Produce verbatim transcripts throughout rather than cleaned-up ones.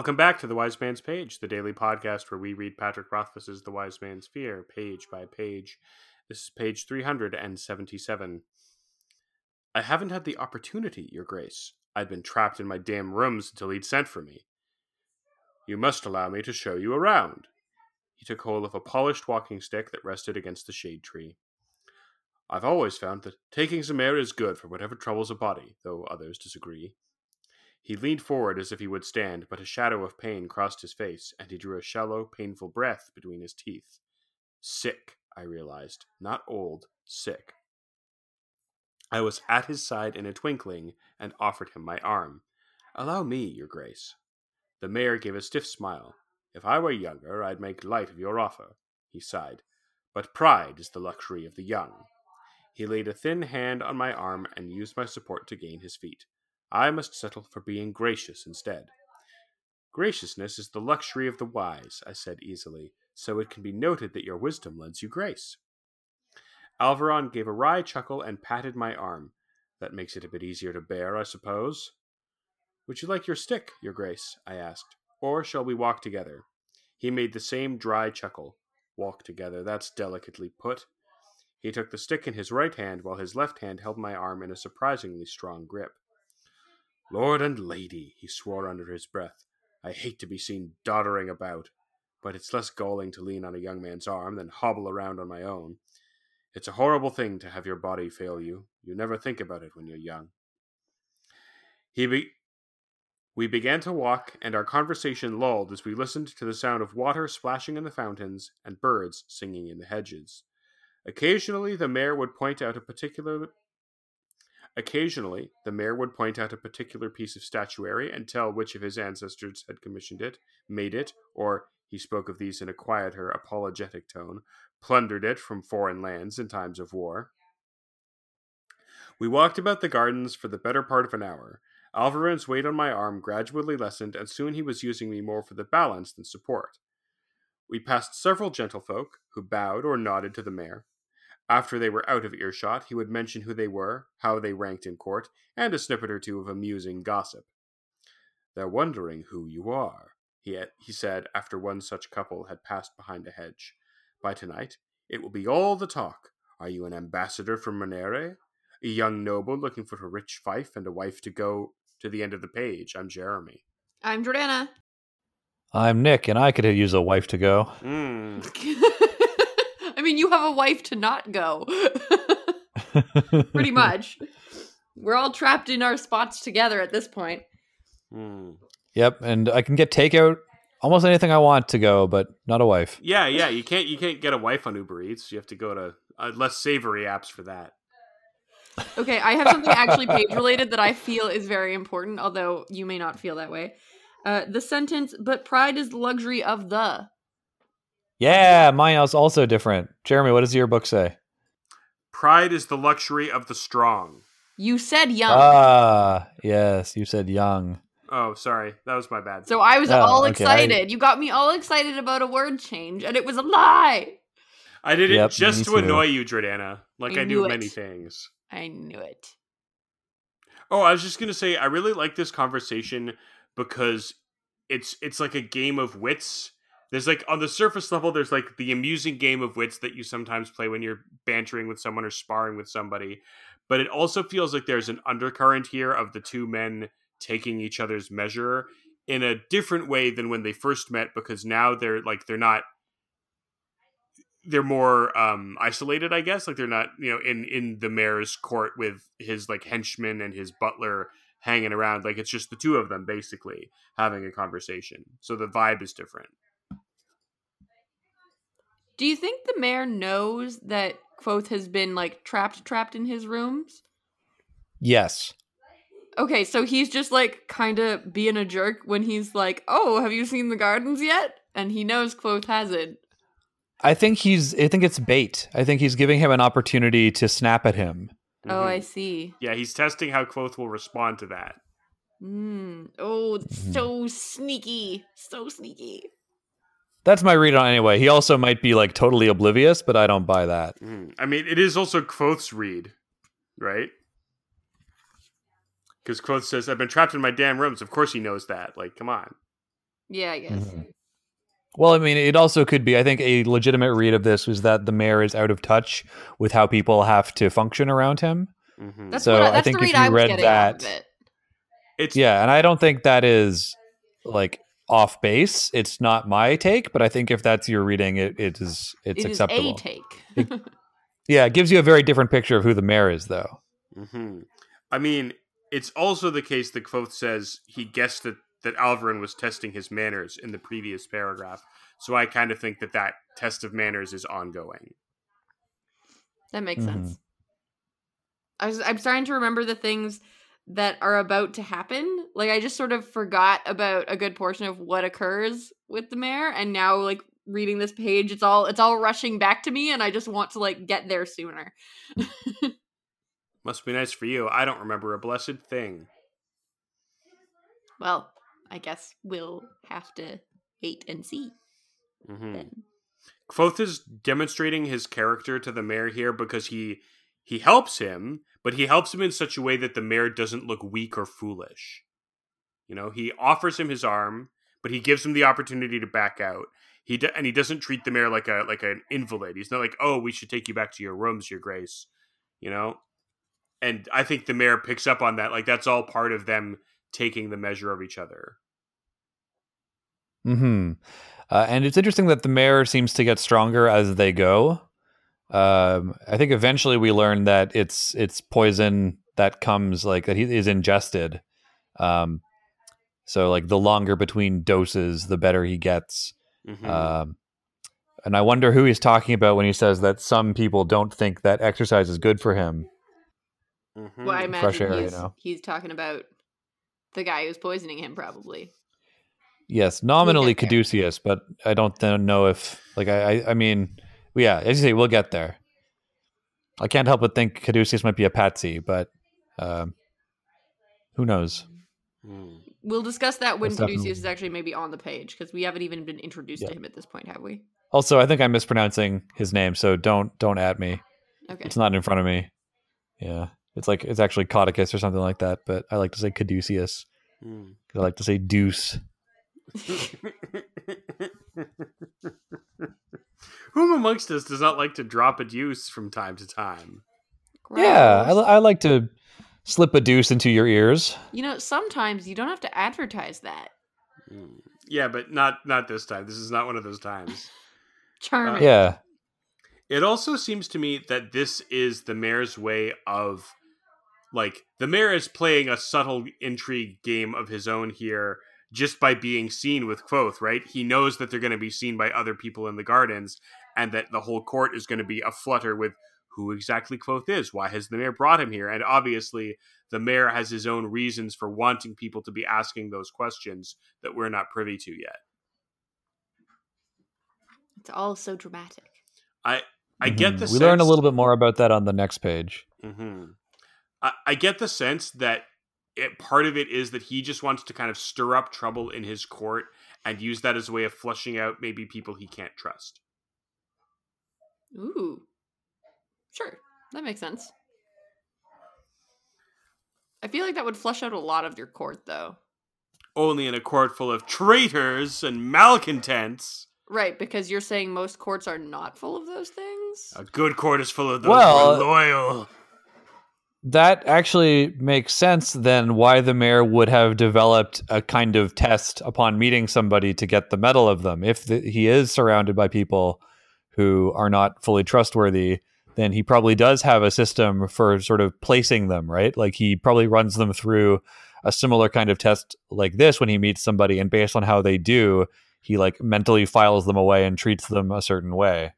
Welcome back to The Wise Man's Page, the daily podcast where we read Patrick Rothfuss's The Wise Man's Fear, page by page. This is page three hundred seventy-seven. I haven't had the opportunity, Your Grace. I'd been trapped in my damn rooms until he'd sent for me. You must allow me to show you around. He took hold of a polished walking stick that rested against the shade tree. I've always found that taking some air is good for whatever troubles a body, though others disagree. He leaned forward as if he would stand, but a shadow of pain crossed his face, and he drew a shallow, painful breath between his teeth. Sick, I realized. Not old, sick. I was at his side in a twinkling, and offered him my arm. Allow me, Your Grace. The mayor gave a stiff smile. If I were younger, I'd make light of your offer, he sighed. But pride is the luxury of the young. He laid a thin hand on my arm and used my support to gain his feet. I must settle for being gracious instead. Graciousness is the luxury of the wise, I said easily, so it can be noted that your wisdom lends you grace. Alveron gave a wry chuckle and patted my arm. That makes it a bit easier to bear, I suppose. Would you like your stick, Your Grace? I asked. Or shall we walk together? He made the same dry chuckle. Walk together, that's delicately put. He took the stick in his right hand while his left hand held my arm in a surprisingly strong grip. Lord and lady, he swore under his breath. I hate to be seen doddering about, but it's less galling to lean on a young man's arm than hobble around on my own. It's a horrible thing to have your body fail you. You never think about it when you're young. He be- We began to walk, and our conversation lulled as we listened to the sound of water splashing in the fountains and birds singing in the hedges. Occasionally, the mayor would point out a particular. Occasionally, the mayor would point out a particular piece of statuary and tell which of his ancestors had commissioned it, made it, or he spoke of these in a quieter, apologetic tone, plundered it from foreign lands in times of war. We walked about the gardens for the better part of an hour. Alvaron's weight on my arm gradually lessened, and soon he was using me more for the balance than support. We passed several gentlefolk who bowed or nodded to the mayor. After they were out of earshot, he would mention who they were, how they ranked in court, and a snippet or two of amusing gossip. They're wondering who you are, he, had, he said after one such couple had passed behind a hedge. By tonight, it will be all the talk. Are you an ambassador from Manere? A young noble looking for a rich fife and a wife to go to the end of the page. I'm Jeremy. I'm Jordana. I'm Nick, and I could use a wife to go. Mm. I mean, you have a wife to not go. Pretty much. We're all trapped in our spots together at this point. Mm. Yep, and I can get takeout almost anything I want to go, but not a wife. Yeah, yeah, you can't you can't get a wife on Uber Eats. You have to go to uh, less savory apps for that. Okay, I have something actually page-related that I feel is very important, although you may not feel that way. Uh, the sentence, but pride is the luxury of the... Yeah, mine is also different. Jeremy, what does your book say? Pride is the luxury of the strong. You said young. Ah, yes, you said young. Oh, sorry. That was my bad. So I was oh, all okay. excited. I... You got me all excited about a word change, and it was a lie. I did it yep, just to annoy you, Jordana, like I, I do many things. I knew it. Oh, I was just going to say, I really like this conversation because it's it's like a game of wits. There's like, on the surface level, there's like the amusing game of wits that you sometimes play when you're bantering with someone or sparring with somebody. But it also feels like there's an undercurrent here of the two men taking each other's measure in a different way than when they first met, because now they're like, they're not, they're more um, isolated, I guess. Like they're not, you know, in, in the mayor's court with his like henchman and his butler hanging around. Like it's just the two of them basically having a conversation. So the vibe is different. Do you think the mayor knows that Kvothe has been, like, trapped, trapped in his rooms? Yes. Okay, so he's just, like, kind of being a jerk when he's like, oh, have you seen the gardens yet? And he knows Kvothe hasn't. I think he's, I think it's bait. I think he's giving him an opportunity to snap at him. Mm-hmm. Oh, I see. Yeah, he's testing how Kvothe will respond to that. Mm. Oh, mm-hmm. so sneaky. So sneaky. That's my read on anyway. He also might be like totally oblivious, but I don't buy that. Mm. I mean, it is also Kvothe's read, right? Because Kvothe says, I've been trapped in my damn rooms. Of course he knows that. Like, come on. Yeah, I guess. Mm-hmm. Well, I mean, it also could be, I think a legitimate read of this was that the mayor is out of touch with how people have to function around him. Mm-hmm. That's so what I, that's I think the read if you I read that, it. it's yeah, and I don't think that is like off base. It's not my take, but I think if that's your reading, it, it is it's it acceptable. Is a take. it, yeah, it gives you a very different picture of who the mayor is, though. Mm-hmm. I mean, it's also the case that Kvothe says he guessed that that Alveron was testing his manners in the previous paragraph. So I kind of think that that test of manners is ongoing. That makes mm-hmm. sense. I was, I'm starting to remember the things that are about to happen. Like, I just sort of forgot about a good portion of what occurs with the mayor. And now, like, reading this page, it's all, it's all rushing back to me. And I just want to, like, get there sooner. Must be nice for you. I don't remember a blessed thing. Well, I guess we'll have to wait and see. Mm-hmm. Then. Kvothe is demonstrating his character to the mayor here because he he helps him, but he helps him in such a way that the mayor doesn't look weak or foolish. You know, he offers him his arm, but he gives him the opportunity to back out. He do- and he doesn't treat the mayor like a like an invalid. He's not like, "Oh, we should take you back to your rooms, Your Grace." You know? And I think the mayor picks up on that. Like, that's all part of them taking the measure of each other. Mm-hmm. Uh, and it's interesting that the mayor seems to get stronger as they go. Um, I think eventually we learn that it's it's poison that comes, like, that he is ingested. Um, so, like, the longer between doses, the better he gets. Mm-hmm. Um, and I wonder who he's talking about when he says that some people don't think that exercise is good for him. Mm-hmm. Well, I imagine air, he's, you know? he's talking about the guy who's poisoning him, probably. Yes, nominally we'll Caduceus, but I don't th- know if... Like, I, I, I mean, yeah, as you say, we'll get there. I can't help but think Caduceus might be a patsy, but um, who knows? We'll discuss that when That's Caduceus definitely... is actually maybe on the page, because we haven't even been introduced yeah. to him at this point, have we? Also, I think I'm mispronouncing his name, so don't don't at me. Okay. It's not in front of me. Yeah. It's like it's actually Codicus or something like that, but I like to say Caduceus. Mm. I like to say Deuce. Whom amongst us does not like to drop a deuce from time to time? Gross. Yeah, I, I like to slip a deuce into your ears. You know, sometimes you don't have to advertise that. Mm. Yeah, but not not this time. This is not one of those times. Charming. Uh, yeah. It also seems to me that this is the mayor's way of, like, the mayor is playing a subtle intrigue game of his own here just by being seen with Kvothe, right? He knows that they're going to be seen by other people in the gardens and that the whole court is going to be aflutter with who exactly Kvothe is. Why has the mayor brought him here? And obviously, the mayor has his own reasons for wanting people to be asking those questions that we're not privy to yet. It's all so dramatic. I... I get the mm-hmm. sense... We learn a little bit more about that on the next page. Mm-hmm. I, I get the sense that it, part of it is that he just wants to kind of stir up trouble in his court and use that as a way of flushing out maybe people he can't trust. Ooh. Sure. That makes sense. I feel like that would flush out a lot of your court, though. Only in a court full of traitors and malcontents... Right, because you're saying most courts are not full of those things? A good court is full of those well, who are loyal. That actually makes sense then why the mayor would have developed a kind of test upon meeting somebody to get the medal of them. If the, he is surrounded by people who are not fully trustworthy, then he probably does have a system for sort of placing them, right? Like he probably runs them through a similar kind of test like this when he meets somebody, and based on how they do, he, like, mentally files them away and treats them a certain way,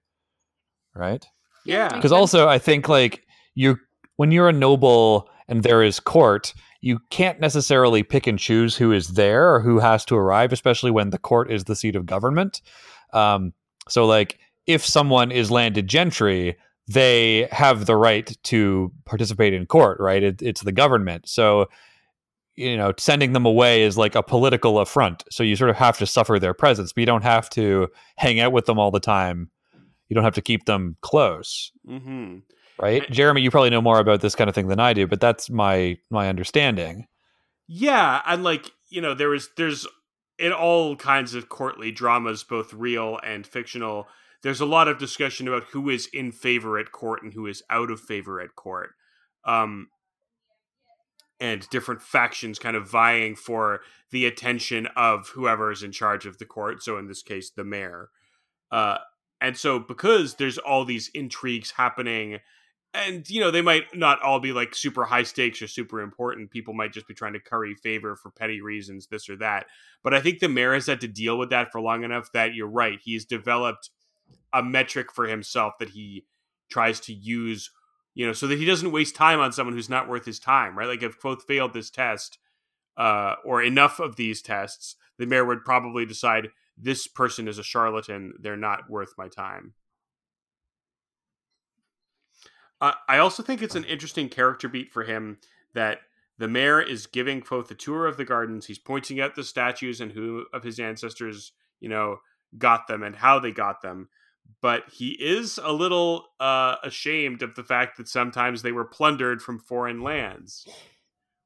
right? Yeah. Because also, I think, like, you when you're a noble and there is court, you can't necessarily pick and choose who is there or who has to arrive, especially when the court is the seat of government. Um, so, like, if someone is landed gentry, they have the right to participate in court, right? It, it's the government. So... you know, sending them away is like a political affront. So you sort of have to suffer their presence, but you don't have to hang out with them all the time. You don't have to keep them close. Mm-hmm. Right? And, Jeremy, you probably know more about this kind of thing than I do, but that's my, my understanding. Yeah. And like, you know, there is, there's in all kinds of courtly dramas, both real and fictional, there's a lot of discussion about who is in favor at court and who is out of favor at court. Um, and different factions kind of vying for the attention of whoever is in charge of the court. So in this case, the mayor. Uh, and so because there's all these intrigues happening, and, you know, they might not all be like super high stakes or super important. People might just be trying to curry favor for petty reasons, this or that. But I think the mayor has had to deal with that for long enough that you're right. He's developed a metric for himself that he tries to use, you know, so that he doesn't waste time on someone who's not worth his time, right? Like if Kvothe failed this test, uh, or enough of these tests, the mayor would probably decide this person is a charlatan. They're not worth my time. Uh, I also think it's an interesting character beat for him that the mayor is giving Kvothe a tour of the gardens. He's pointing out the statues and who of his ancestors, you know, got them and how they got them. But he is a little uh, ashamed of the fact that sometimes they were plundered from foreign lands.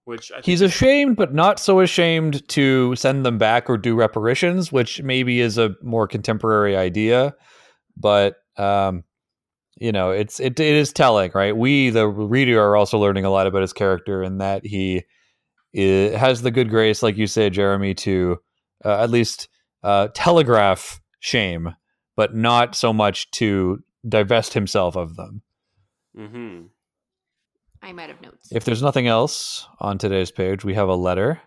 Which I think he's ashamed, but not so ashamed to send them back or do reparations, which maybe is a more contemporary idea. But um, you know, it's it it is telling, right? We, the reader, are also learning a lot about his character, and that he is, has the good grace, like you say, Jeremy, to uh, at least uh, telegraph shame, but not so much to divest himself of them. Mm-hmm. I'm out of notes. If there's nothing else on today's page, we have a letter.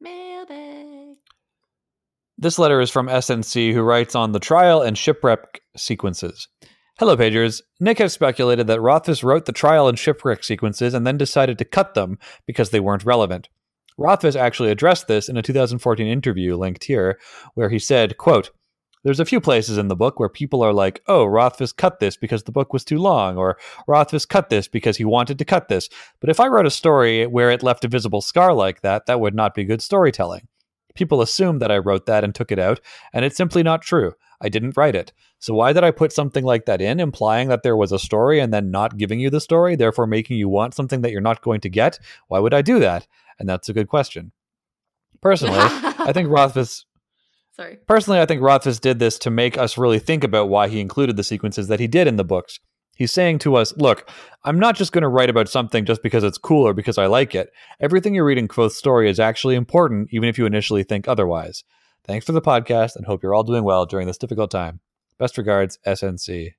Mailbag. This letter is from S N C, who writes on the trial and shipwreck sequences. Hello, pagers. Nick has speculated that Rothfuss wrote the trial and shipwreck sequences and then decided to cut them because they weren't relevant. Rothfuss actually addressed this in a two thousand fourteen interview linked here, where he said, quote, "There's a few places in the book where people are like, oh, Rothfuss cut this because the book was too long, or Rothfuss cut this because he wanted to cut this. But if I wrote a story where it left a visible scar like that, that would not be good storytelling. People assume that I wrote that and took it out, and it's simply not true. I didn't write it. So why did I put something like that in, implying that there was a story and then not giving you the story, therefore making you want something that you're not going to get? Why would I do that? And that's a good question. Personally, I think Rothfuss... Sorry. Personally, I think Rothfuss did this to make us really think about why he included the sequences that he did in the books. He's saying to us, look, I'm not just going to write about something just because it's cool or because I like it. Everything you read in Kvothe's story is actually important, even if you initially think otherwise. Thanks for the podcast, and hope you're all doing well during this difficult time. Best regards, S N C.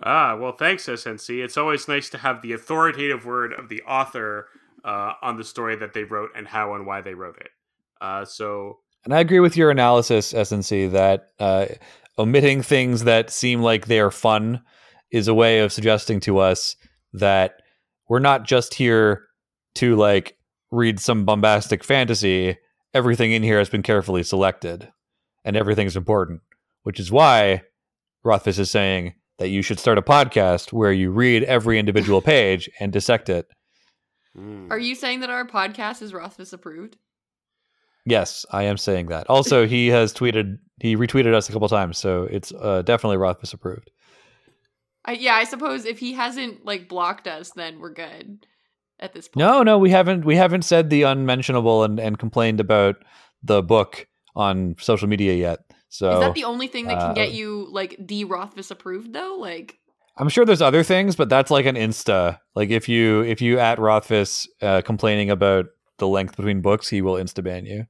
Ah, well, thanks, S N C. It's always nice to have the authoritative word of the author uh, on the story that they wrote and how and why they wrote it. Uh, so... And I agree with your analysis, S N C, that uh, omitting things that seem like they are fun is a way of suggesting to us that we're not just here to, like, read some bombastic fantasy. Everything in here has been carefully selected, and everything's important, which is why Rothfuss is saying that you should start a podcast where you read every individual page and dissect it. Are you saying that our podcast is Rothfuss approved? Yes, I am saying that. Also, he has tweeted, he retweeted us a couple times, so it's uh, definitely Rothfuss approved. I, yeah, I suppose if he hasn't like blocked us, then we're good at this point. No, no, we haven't. We haven't said the unmentionable and, and complained about the book on social media yet. So is that the only thing that can uh, get you like de Rothfuss approved though? Like, I'm sure there's other things, but that's like an Insta. Like if you if you at Rothfuss uh, complaining about the length between books, he will Insta-ban you.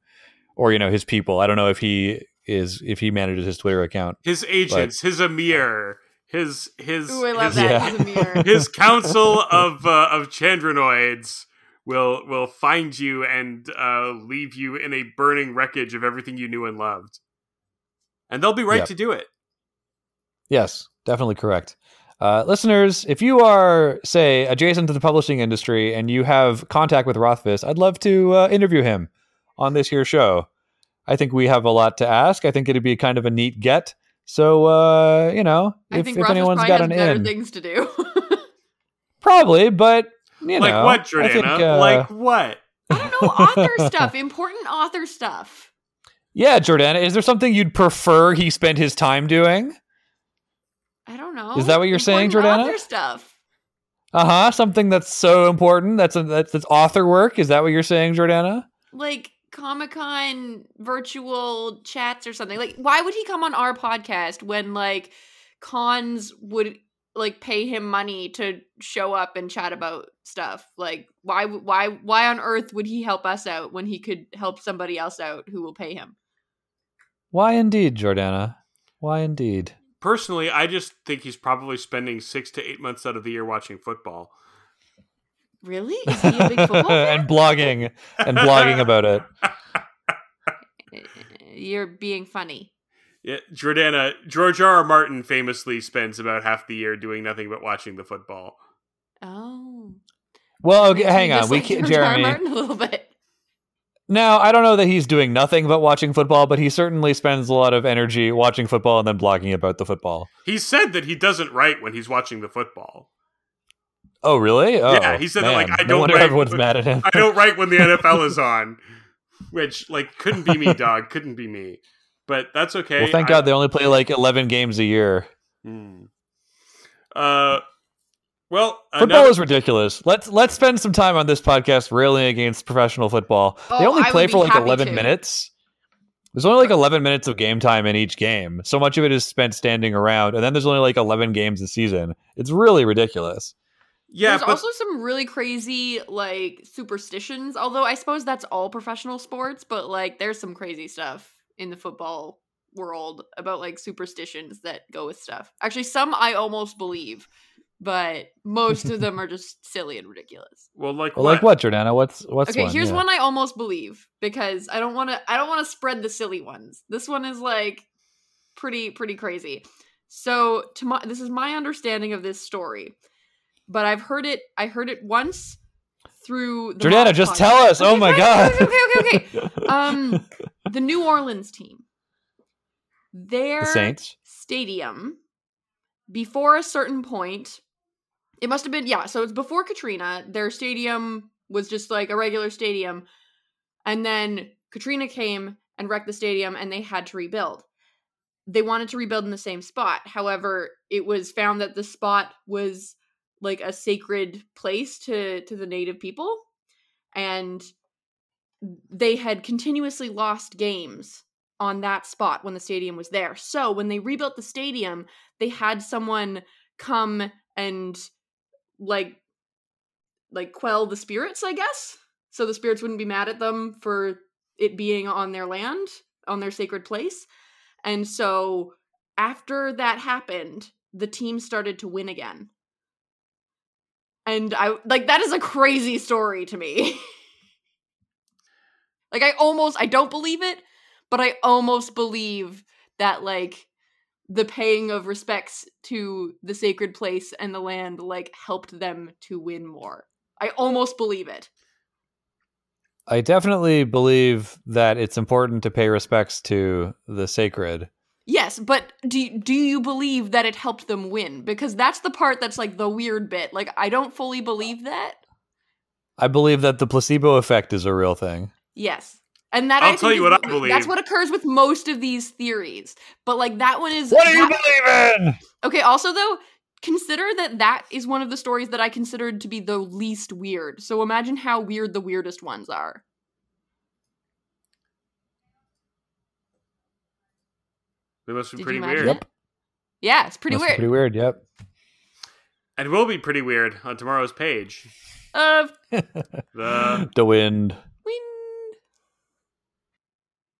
Or, you know, his people. I don't know if he is, if he manages his Twitter account. His agents, but... his emir, his his Ooh, I love his, that. His, emir. His council of uh, of Chandronoids will will find you and uh, leave you in a burning wreckage of everything you knew and loved. And they'll be right yep. to do it. Yes, definitely correct. Uh, listeners, if you are, say, adjacent to the publishing industry and you have contact with Rothfuss, I'd love to uh, interview him on this here show. I think we have a lot to ask. I think it'd be kind of a neat get. So, uh, you know, I if, think if anyone's got an in, things to do. Probably, but you like know, what, Jordana? I think, uh, like what? I don't know, author stuff, important author stuff. Yeah, Jordana, is there something you'd prefer he spend his time doing? I don't know. Is that what you're important saying, Jordana? Author stuff. Uh huh. Something that's so important. That's a, that's that's author work. Is that what you're saying, Jordana? Like. Comic-Con virtual chats or something. Like, why would he come on our podcast when, like, cons would, like, pay him money to show up and chat about stuff? Like, why why why on earth would he help us out when he could help somebody else out who will pay him? Why indeed, Jordana? Why indeed? Personally, I just think he's probably spending six to eight months out of the year watching football. Really? Is he a big football fan? And blogging. And blogging about it. You're being funny. Yeah, Jordana, George R R. Martin famously spends about half the year doing nothing but watching the football. Oh. Well, okay, hang on. We can't, Jeremy. Martin a little bit. Now, I don't know that he's doing nothing but watching football, but he certainly spends a lot of energy watching football and then blogging about the football. He said that he doesn't write when he's watching the football. Oh, really? Oh, yeah, he said man. that, like, I don't no wonder write everyone's when, mad at him. I don't write when the N F L is on, which, like, couldn't be me, dog. Couldn't be me. But that's okay. Well, thank I, God they only play, like, eleven games a year. Hmm. Uh, well, football another... is ridiculous. Let's let's spend some time on this podcast railing against professional football. Oh, they only I play for, like, eleven to. minutes. There's only, like, eleven minutes of game time in each game. So much of it is spent standing around, and then there's only, like, eleven games a season. It's really ridiculous. Yeah, There's but, also some really crazy, like, superstitions, although I suppose that's all professional sports, but, like, there's some crazy stuff in the football world about, like, superstitions that go with stuff. Actually, some I almost believe, but most of them are just silly and ridiculous. Well, like well, what? Like what, Jordana? What's what's Okay, one? here's yeah. one I almost believe, because I don't want to I don't want to spread the silly ones. This one is, like, pretty pretty crazy. So, to my, this is my understanding of this story. But I've heard it. I heard it once through. The Jordana, just podcast. tell us. Okay, oh my okay, god. Okay, okay, okay. okay. Um, the New Orleans team, their the Saints stadium, before a certain point, it must have been yeah. So it's before Katrina. Their stadium was just like a regular stadium, and then Katrina came and wrecked the stadium, and they had to rebuild. They wanted to rebuild in the same spot. However, it was found that the spot was, like, a sacred place to, to the native people. And they had continuously lost games on that spot when the stadium was there. So when they rebuilt the stadium, they had someone come and, like, like quell the spirits, I guess. So the spirits wouldn't be mad at them for it being on their land, on their sacred place. And so after that happened, the team started to win again. And I, like, that is a crazy story to me. Like, I almost, I don't believe it, but I almost believe that, like, the paying of respects to the sacred place and the land, like, helped them to win more. I almost believe it. I definitely believe that it's important to pay respects to the sacred. Yes, but do do you believe that it helped them win? Because that's the part that's, like, the weird bit. Like, I don't fully believe that. I believe that the placebo effect is a real thing. Yes. And that I'll I tell you what is, I believe. That's what occurs with most of these theories. But, like, that one is... What do you that... believe in? Okay, also, though, consider that that is one of the stories that I considered to be the least weird. So imagine how weird the weirdest ones are. They must be pretty weird. Yep. Yeah, it's pretty must weird. Pretty weird, yep. And will be pretty weird on tomorrow's page. Of the, the wind.